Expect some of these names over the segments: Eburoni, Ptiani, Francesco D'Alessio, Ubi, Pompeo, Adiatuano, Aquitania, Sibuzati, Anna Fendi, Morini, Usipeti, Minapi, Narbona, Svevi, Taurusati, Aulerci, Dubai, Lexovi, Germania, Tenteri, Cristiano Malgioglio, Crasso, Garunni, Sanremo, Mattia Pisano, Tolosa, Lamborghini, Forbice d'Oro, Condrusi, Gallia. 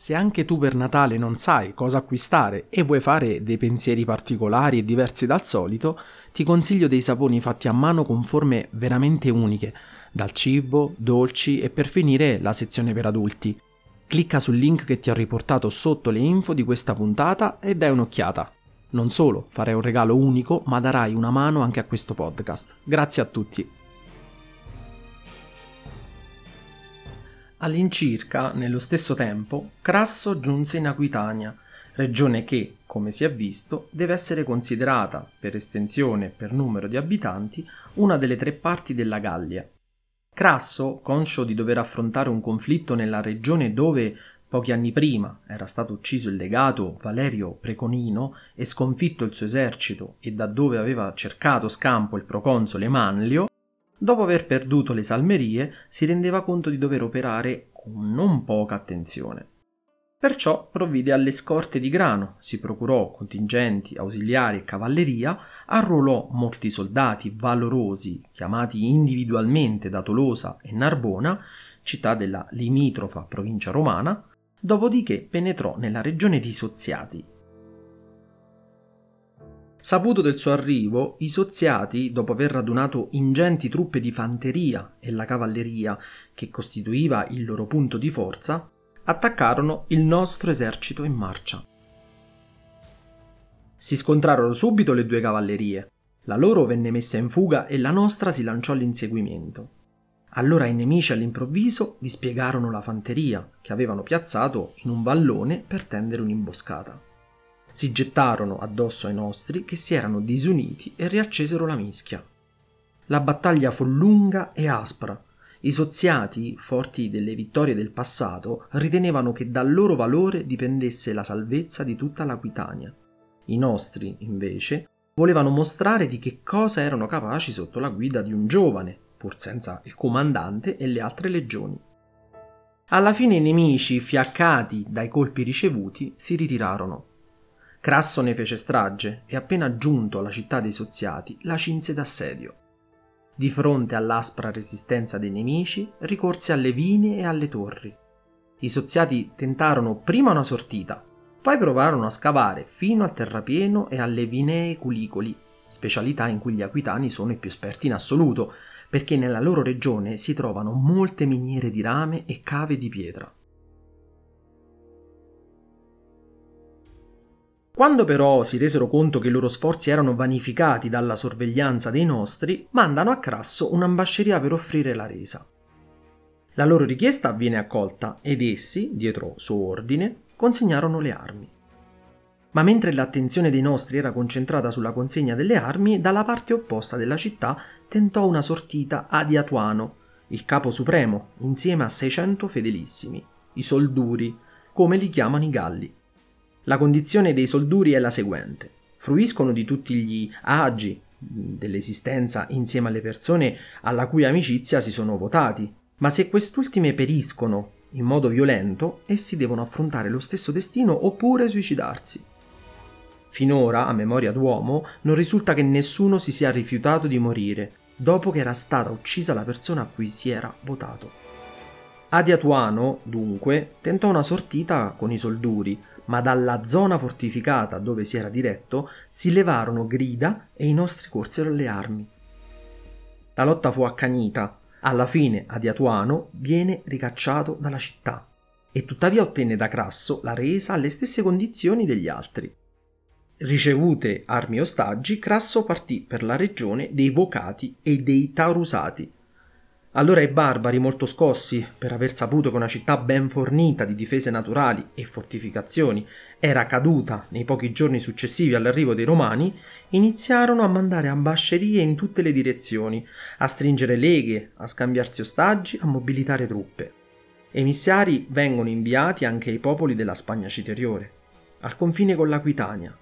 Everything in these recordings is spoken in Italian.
Se anche tu per Natale non sai cosa acquistare e vuoi fare dei pensieri particolari e diversi dal solito, ti consiglio dei saponi fatti a mano con forme veramente uniche, dal cibo, dolci e per finire la sezione per adulti. Clicca sul link che ti ho riportato sotto le info di questa puntata e dai un'occhiata. Non solo, farai un regalo unico, ma darai una mano anche a questo podcast. Grazie a tutti! All'incirca, nello stesso tempo, Crasso giunse in Aquitania, regione che, come si è visto, deve essere considerata, per estensione e per numero di abitanti, una delle tre parti della Gallia. Crasso, conscio di dover affrontare un conflitto nella regione dove, pochi anni prima, era stato ucciso il legato Valerio Preconino e sconfitto il suo esercito e da dove aveva cercato scampo il proconsole Manlio, dopo aver perduto le Salmerie, si rendeva conto di dover operare con non poca attenzione. Perciò provvide alle scorte di grano, si procurò contingenti, ausiliari e cavalleria, arruolò molti soldati valorosi, chiamati individualmente da Tolosa e Narbona, città della limitrofa provincia romana, dopodiché penetrò nella regione di Soziati. Saputo del suo arrivo, i Soziati, dopo aver radunato ingenti truppe di fanteria e la cavalleria, che costituiva il loro punto di forza, attaccarono il nostro esercito in marcia. Si scontrarono subito le due cavallerie, la loro venne messa in fuga e la nostra si lanciò all'inseguimento. Allora i nemici all'improvviso dispiegarono la fanteria, che avevano piazzato in un vallone per tendere un'imboscata. Si gettarono addosso ai nostri che si erano disuniti e riaccesero la mischia. La battaglia fu lunga e aspra. I Soziati, forti delle vittorie del passato, ritenevano che dal loro valore dipendesse la salvezza di tutta l'Aquitania. I nostri, invece, volevano mostrare di che cosa erano capaci sotto la guida di un giovane, pur senza il comandante e le altre legioni. Alla fine i nemici, fiaccati dai colpi ricevuti, si ritirarono. Crasso ne fece strage e appena giunto alla città dei Soziati la cinse d'assedio. Di fronte all'aspra resistenza dei nemici ricorse alle vine e alle torri. I Soziati tentarono prima una sortita, poi provarono a scavare fino al terrapieno e alle vinee culicoli, specialità in cui gli aquitani sono i più esperti in assoluto, perché nella loro regione si trovano molte miniere di rame e cave di pietra. Quando però si resero conto che i loro sforzi erano vanificati dalla sorveglianza dei nostri, mandano a Crasso un'ambasceria per offrire la resa. La loro richiesta viene accolta ed essi, dietro suo ordine, consegnarono le armi. Ma mentre l'attenzione dei nostri era concentrata sulla consegna delle armi, dalla parte opposta della città tentò una sortita Adiatuano, il capo supremo, insieme a 600 fedelissimi, i solduri, come li chiamano i Galli. La condizione dei solduri è la seguente: fruiscono di tutti gli agi dell'esistenza insieme alle persone alla cui amicizia si sono votati, ma se quest'ultime periscono in modo violento, essi devono affrontare lo stesso destino oppure suicidarsi. Finora, a memoria d'uomo, non risulta che nessuno si sia rifiutato di morire dopo che era stata uccisa la persona a cui si era votato. Adiatuano, dunque, tentò una sortita con i solduri, ma dalla zona fortificata dove si era diretto si levarono grida e i nostri corsero alle armi. La lotta fu accanita, alla fine Adiatuano viene ricacciato dalla città e tuttavia ottenne da Crasso la resa alle stesse condizioni degli altri. Ricevute armi e ostaggi, Crasso partì per la regione dei Vocati e dei Taurusati. Allora i barbari, molto scossi per aver saputo che una città ben fornita di difese naturali e fortificazioni era caduta nei pochi giorni successivi all'arrivo dei Romani, iniziarono a mandare ambascerie in tutte le direzioni, a stringere leghe, a scambiarsi ostaggi, a mobilitare truppe. Emissari vengono inviati anche ai popoli della Spagna citeriore, al confine con l'Aquitania.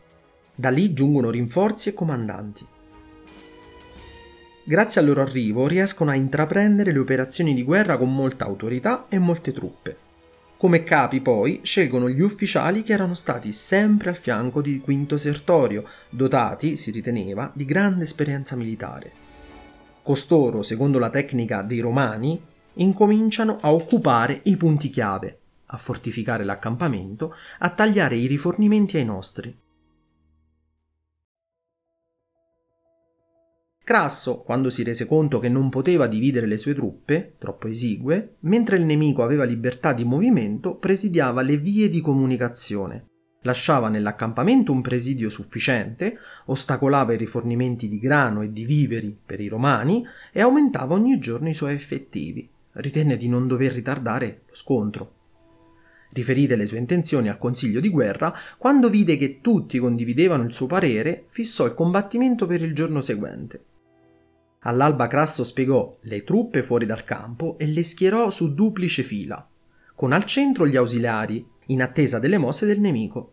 Da lì giungono rinforzi e comandanti. Grazie al loro arrivo riescono a intraprendere le operazioni di guerra con molta autorità e molte truppe. Come capi poi scelgono gli ufficiali che erano stati sempre al fianco di Quinto Sertorio, dotati, si riteneva, di grande esperienza militare. Costoro, secondo la tecnica dei Romani, incominciano a occupare i punti chiave, a fortificare l'accampamento, a tagliare i rifornimenti ai nostri. Crasso, quando si rese conto che non poteva dividere le sue truppe, troppo esigue, mentre il nemico aveva libertà di movimento, presidiava le vie di comunicazione. Lasciava nell'accampamento un presidio sufficiente, ostacolava i rifornimenti di grano e di viveri per i romani e aumentava ogni giorno i suoi effettivi. Ritenne di non dover ritardare lo scontro. Riferite le sue intenzioni al consiglio di guerra, quando vide che tutti condividevano il suo parere, fissò il combattimento per il giorno seguente. All'alba Crasso spiegò le truppe fuori dal campo e le schierò su duplice fila, con al centro gli ausiliari, in attesa delle mosse del nemico.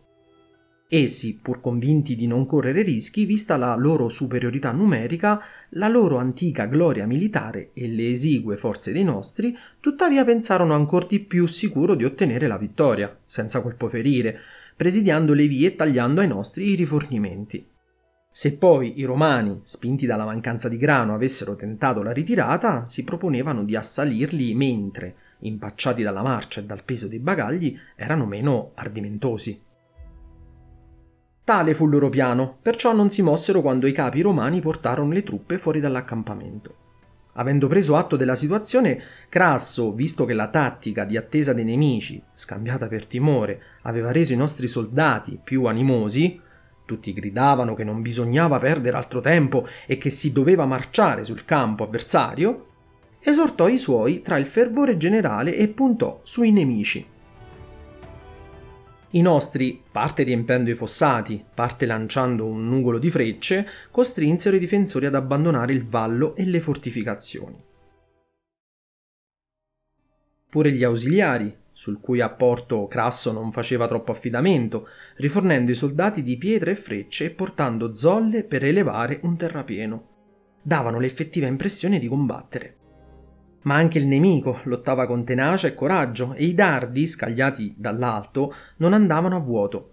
Essi, pur convinti di non correre rischi, vista la loro superiorità numerica, la loro antica gloria militare e le esigue forze dei nostri, tuttavia pensarono ancor di più sicuro di ottenere la vittoria, senza colpo ferire, presidiando le vie e tagliando ai nostri i rifornimenti. Se poi i romani, spinti dalla mancanza di grano, avessero tentato la ritirata, si proponevano di assalirli mentre, impacciati dalla marcia e dal peso dei bagagli, erano meno ardimentosi. Tale fu il loro piano, perciò non si mossero quando i capi romani portarono le truppe fuori dall'accampamento. Avendo preso atto della situazione, Crasso, visto che la tattica di attesa dei nemici, scambiata per timore, aveva reso i nostri soldati più animosi, tutti gridavano che non bisognava perdere altro tempo e che si doveva marciare sul campo avversario, esortò i suoi tra il fervore generale e puntò sui nemici. I nostri, parte riempendo i fossati, parte lanciando un nugolo di frecce, costrinsero i difensori ad abbandonare il vallo e le fortificazioni. Pure gli ausiliari, sul cui apporto Crasso non faceva troppo affidamento, rifornendo i soldati di pietre e frecce e portando zolle per elevare un terrapieno, davano l'effettiva impressione di combattere. Ma anche il nemico lottava con tenacia e coraggio e i dardi, scagliati dall'alto, non andavano a vuoto.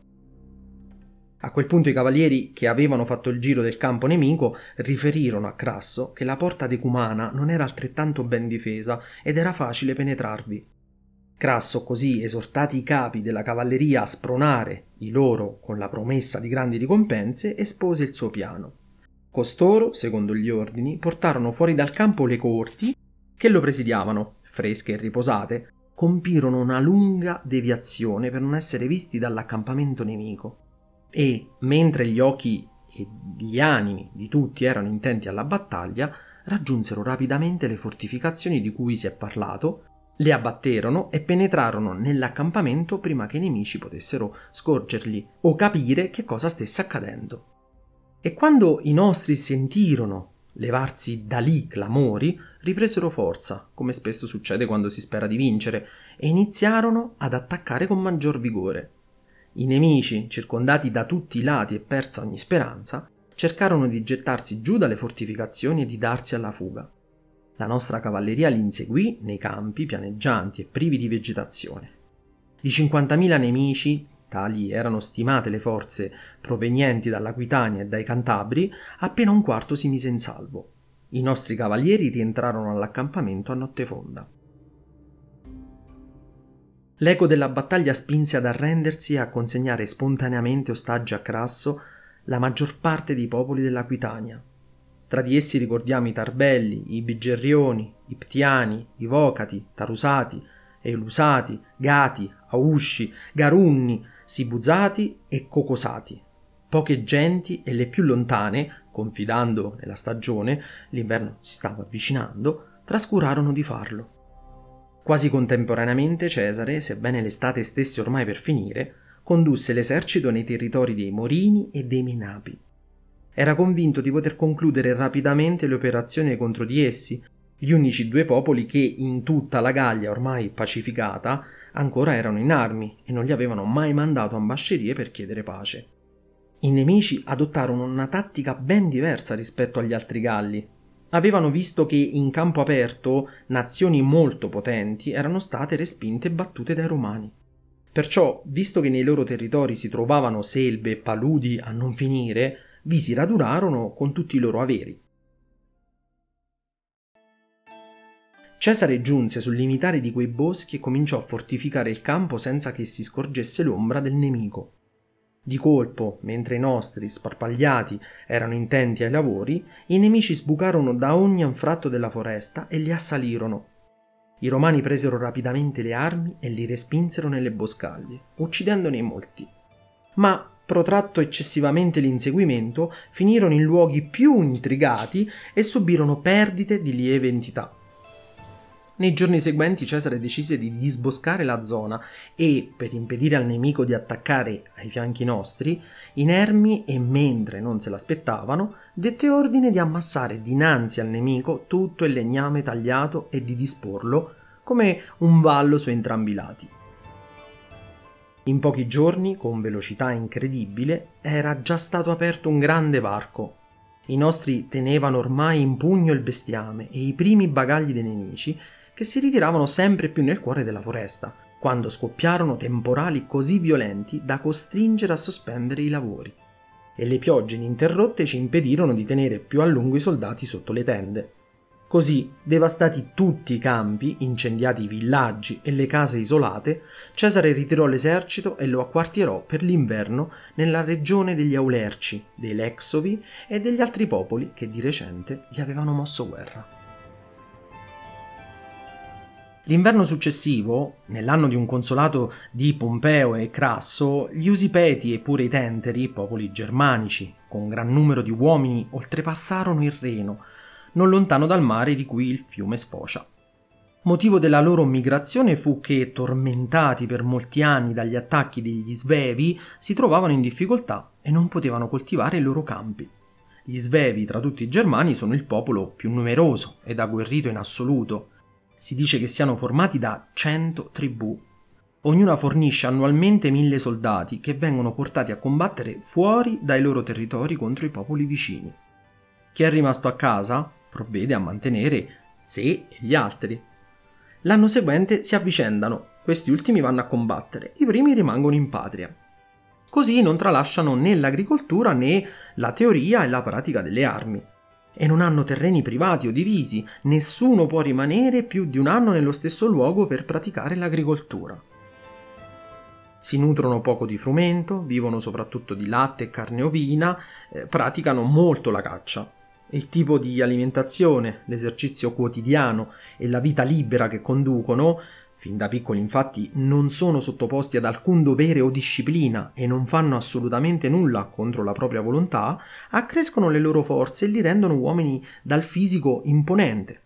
A quel punto i cavalieri, che avevano fatto il giro del campo nemico, riferirono a Crasso che la porta decumana non era altrettanto ben difesa ed era facile penetrarvi. Crasso così, esortati i capi della cavalleria a spronare i loro con la promessa di grandi ricompense, espose il suo piano. Costoro, secondo gli ordini, portarono fuori dal campo le corti che lo presidiavano, fresche e riposate, compirono una lunga deviazione per non essere visti dall'accampamento nemico e, mentre gli occhi e gli animi di tutti erano intenti alla battaglia, raggiunsero rapidamente le fortificazioni di cui si è parlato, le abbatterono e penetrarono nell'accampamento prima che i nemici potessero scorgerli o capire che cosa stesse accadendo. E quando i nostri sentirono levarsi da lì clamori, ripresero forza, come spesso succede quando si spera di vincere, e iniziarono ad attaccare con maggior vigore. I nemici, circondati da tutti i lati e persa ogni speranza, cercarono di gettarsi giù dalle fortificazioni e di darsi alla fuga. La nostra cavalleria li inseguì nei campi pianeggianti e privi di vegetazione. Di 50.000 nemici, tali erano stimate le forze provenienti dall'Aquitania e dai Cantabri, appena un quarto si mise in salvo. I nostri cavalieri rientrarono all'accampamento a notte fonda. L'eco della battaglia spinse ad arrendersi e a consegnare spontaneamente ostaggi a Crasso la maggior parte dei popoli dell'Aquitania. Tra di essi ricordiamo i Tarbelli, i Bigerrioni, i Ptiani, i Vocati, Taurusati, Elusati, Gati, Ausci, Garunni, Sibuzati e Cocosati. Poche genti e le più lontane, confidando nella stagione, l'inverno si stava avvicinando, trascurarono di farlo. Quasi contemporaneamente Cesare, sebbene l'estate stesse ormai per finire, condusse l'esercito nei territori dei Morini e dei Minapi. Era convinto di poter concludere rapidamente le operazioni contro di essi, gli unici due popoli che, in tutta la Gallia ormai pacificata, ancora erano in armi e non gli avevano mai mandato ambascerie per chiedere pace. I nemici adottarono una tattica ben diversa rispetto agli altri Galli. Avevano visto che in campo aperto nazioni molto potenti erano state respinte e battute dai Romani. Perciò, visto che nei loro territori si trovavano selve e paludi a non finire, vi si radurarono con tutti i loro averi. Cesare giunse sul limitare di quei boschi e cominciò a fortificare il campo senza che si scorgesse l'ombra del nemico. Di colpo, mentre i nostri, sparpagliati, erano intenti ai lavori, i nemici sbucarono da ogni anfratto della foresta e li assalirono. I romani presero rapidamente le armi e li respinsero nelle boscaglie, uccidendone molti. Ma, protratto eccessivamente l'inseguimento, finirono in luoghi più intrigati e subirono perdite di lieve entità. Nei giorni seguenti Cesare decise di disboscare la zona e, per impedire al nemico di attaccare ai fianchi nostri, inermi e mentre non se l'aspettavano, dette ordine di ammassare dinanzi al nemico tutto il legname tagliato e di disporlo come un vallo su entrambi i lati. In pochi giorni, con velocità incredibile, era già stato aperto un grande varco. I nostri tenevano ormai in pugno il bestiame e i primi bagagli dei nemici, che si ritiravano sempre più nel cuore della foresta, quando scoppiarono temporali così violenti da costringere a sospendere i lavori, e le piogge ininterrotte ci impedirono di tenere più a lungo i soldati sotto le tende. Così, devastati tutti i campi, incendiati i villaggi e le case isolate, Cesare ritirò l'esercito e lo acquartierò per l'inverno nella regione degli Aulerci, dei Lexovi e degli altri popoli che di recente gli avevano mosso guerra. L'inverno successivo, nell'anno di un consolato di Pompeo e Crasso, gli Usipeti e pure i Tenteri, popoli germanici, con gran numero di uomini, oltrepassarono il Reno, non lontano dal mare di cui il fiume sfocia. Motivo della loro migrazione fu che, tormentati per molti anni dagli attacchi degli Svevi, si trovavano in difficoltà e non potevano coltivare i loro campi. Gli Svevi, tra tutti i Germani, sono il popolo più numeroso ed agguerrito in assoluto. Si dice che siano formati da 100 tribù. Ognuna fornisce annualmente 1000 soldati che vengono portati a combattere fuori dai loro territori contro i popoli vicini. Chi è rimasto a casa provvede a mantenere sé e gli altri. L'anno seguente si avvicendano, questi ultimi vanno a combattere, i primi rimangono in patria. Così non tralasciano né l'agricoltura né la teoria e la pratica delle armi. E non hanno terreni privati o divisi, nessuno può rimanere più di un anno nello stesso luogo per praticare l'agricoltura. Si nutrono poco di frumento, vivono soprattutto di latte e carne ovina, praticano molto la caccia. Il tipo di alimentazione, l'esercizio quotidiano e la vita libera che conducono, fin da piccoli infatti non sono sottoposti ad alcun dovere o disciplina e non fanno assolutamente nulla contro la propria volontà, accrescono le loro forze e li rendono uomini dal fisico imponente.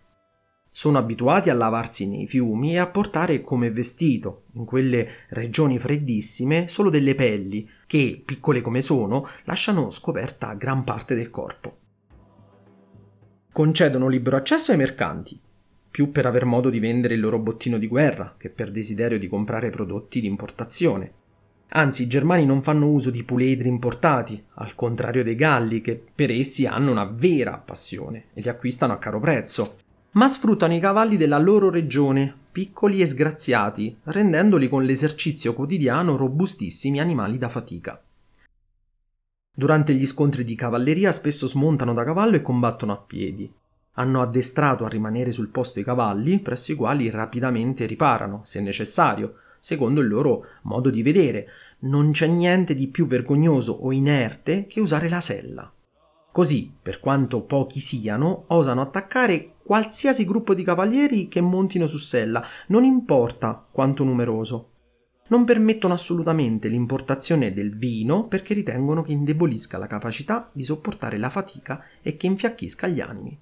Sono abituati a lavarsi nei fiumi e a portare come vestito, in quelle regioni freddissime, solo delle pelli che, piccole come sono, lasciano scoperta gran parte del corpo. Concedono libero accesso ai mercanti, più per aver modo di vendere il loro bottino di guerra che per desiderio di comprare prodotti di importazione. Anzi, i Germani non fanno uso di puledri importati, al contrario dei Galli che per essi hanno una vera passione e li acquistano a caro prezzo. Ma sfruttano i cavalli della loro regione, piccoli e sgraziati, rendendoli con l'esercizio quotidiano robustissimi animali da fatica. Durante gli scontri di cavalleria spesso smontano da cavallo e combattono a piedi. Hanno addestrato a rimanere sul posto i cavalli, presso i quali rapidamente riparano, se necessario, secondo il loro modo di vedere. Non c'è niente di più vergognoso o inerte che usare la sella. Così, per quanto pochi siano, osano attaccare qualsiasi gruppo di cavalieri che montino su sella, non importa quanto numeroso. Non permettono assolutamente l'importazione del vino perché ritengono che indebolisca la capacità di sopportare la fatica e che infiacchisca gli animi.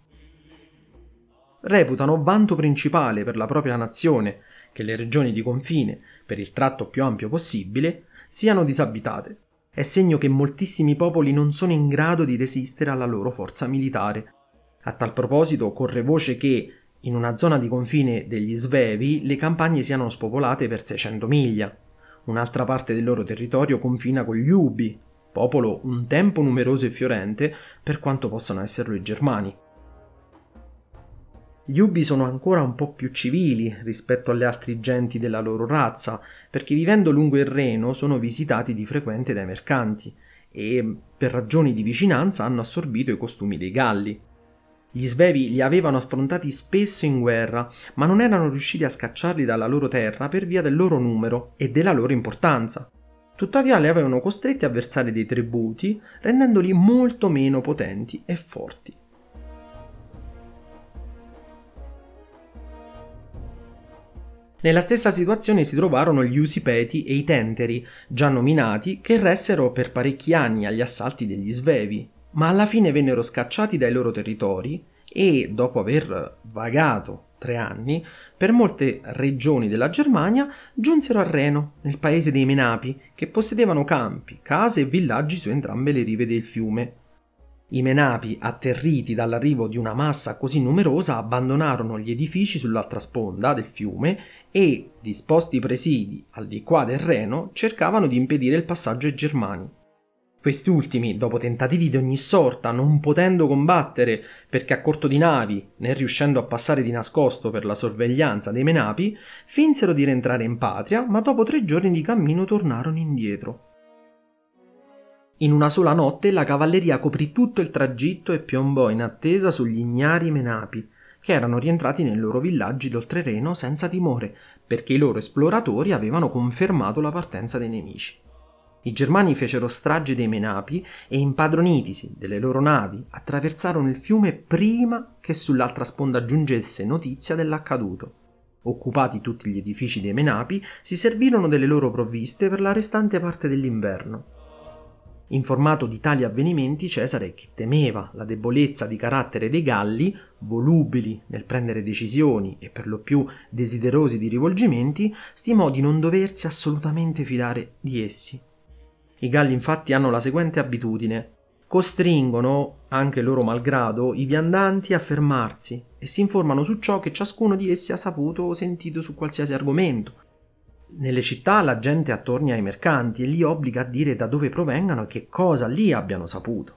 Reputano vanto principale per la propria nazione che le regioni di confine, per il tratto più ampio possibile, siano disabitate. È segno che moltissimi popoli non sono in grado di resistere alla loro forza militare. A tal proposito corre voce che, in una zona di confine degli Svevi, le campagne siano spopolate per 600 miglia. Un'altra parte del loro territorio confina con gli Ubi, popolo un tempo numeroso e fiorente per quanto possano esserlo i Germani. Gli Ubi sono ancora un po' più civili rispetto alle altre genti della loro razza, perché vivendo lungo il Reno sono visitati di frequente dai mercanti e, per ragioni di vicinanza, hanno assorbito i costumi dei Galli. Gli Svevi li avevano affrontati spesso in guerra, ma non erano riusciti a scacciarli dalla loro terra per via del loro numero e della loro importanza. Tuttavia li avevano costretti a versare dei tributi, rendendoli molto meno potenti e forti. Nella stessa situazione si trovarono gli Usipeti e i Tenteri, già nominati, che ressero per parecchi anni agli assalti degli Svevi, ma alla fine vennero scacciati dai loro territori e, dopo aver vagato 3 anni, per molte regioni della Germania giunsero a Reno, nel paese dei Menapi, che possedevano campi, case e villaggi su entrambe le rive del fiume. I Menapi, atterriti dall'arrivo di una massa così numerosa, abbandonarono gli edifici sull'altra sponda del fiume e, disposti presidi al di qua del Reno, cercavano di impedire il passaggio ai Germani. Questi ultimi, dopo tentativi di ogni sorta, non potendo combattere perché a corto di navi, né riuscendo a passare di nascosto per la sorveglianza dei Menapi, finsero di rientrare in patria, ma dopo 3 giorni di cammino tornarono indietro. In una sola notte la cavalleria coprì tutto il tragitto e piombò in attesa sugli ignari Menapi, che erano rientrati nei loro villaggi d'oltrereno senza timore, perché i loro esploratori avevano confermato la partenza dei nemici. I Germani fecero strage dei Menapi e, impadronitisi delle loro navi, attraversarono il fiume prima che sull'altra sponda giungesse notizia dell'accaduto. Occupati tutti gli edifici dei Menapi, si servirono delle loro provviste per la restante parte dell'inverno. Informato di tali avvenimenti, Cesare, che temeva la debolezza di carattere dei Galli, volubili nel prendere decisioni e per lo più desiderosi di rivolgimenti, stimò di non doversi assolutamente fidare di essi. I Galli infatti hanno la seguente abitudine: costringono, anche loro malgrado, i viandanti a fermarsi e si informano su ciò che ciascuno di essi ha saputo o sentito su qualsiasi argomento. Nelle città la gente attorna ai mercanti e li obbliga a dire da dove provengano e che cosa lì abbiano saputo.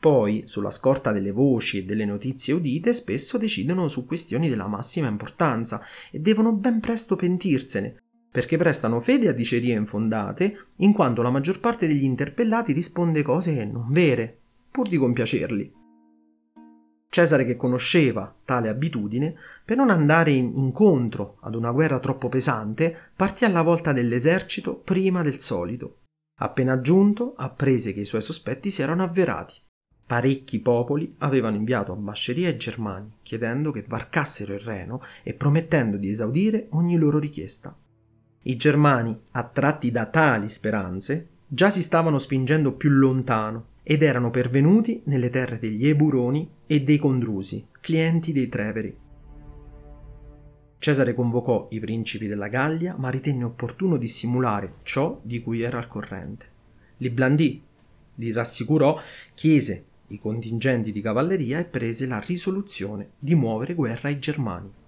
Poi, sulla scorta delle voci e delle notizie udite, spesso decidono su questioni della massima importanza e devono ben presto pentirsene, perché prestano fede a dicerie infondate, in quanto la maggior parte degli interpellati risponde cose non vere, pur di compiacerli. Cesare, che conosceva tale abitudine, per non andare incontro ad una guerra troppo pesante, partì alla volta dell'esercito prima del solito. Appena giunto, apprese che i suoi sospetti si erano avverati. Parecchi popoli avevano inviato ambascerie ai Germani, chiedendo che varcassero il Reno e promettendo di esaudire ogni loro richiesta. I Germani, attratti da tali speranze, già si stavano spingendo più lontano ed erano pervenuti nelle terre degli Eburoni e dei Condrusi, clienti dei Treveri. Cesare convocò i principi della Gallia, ma ritenne opportuno dissimulare ciò di cui era al corrente. Li blandì, li rassicurò, chiese i contingenti di cavalleria e prese la risoluzione di muovere guerra ai Germani.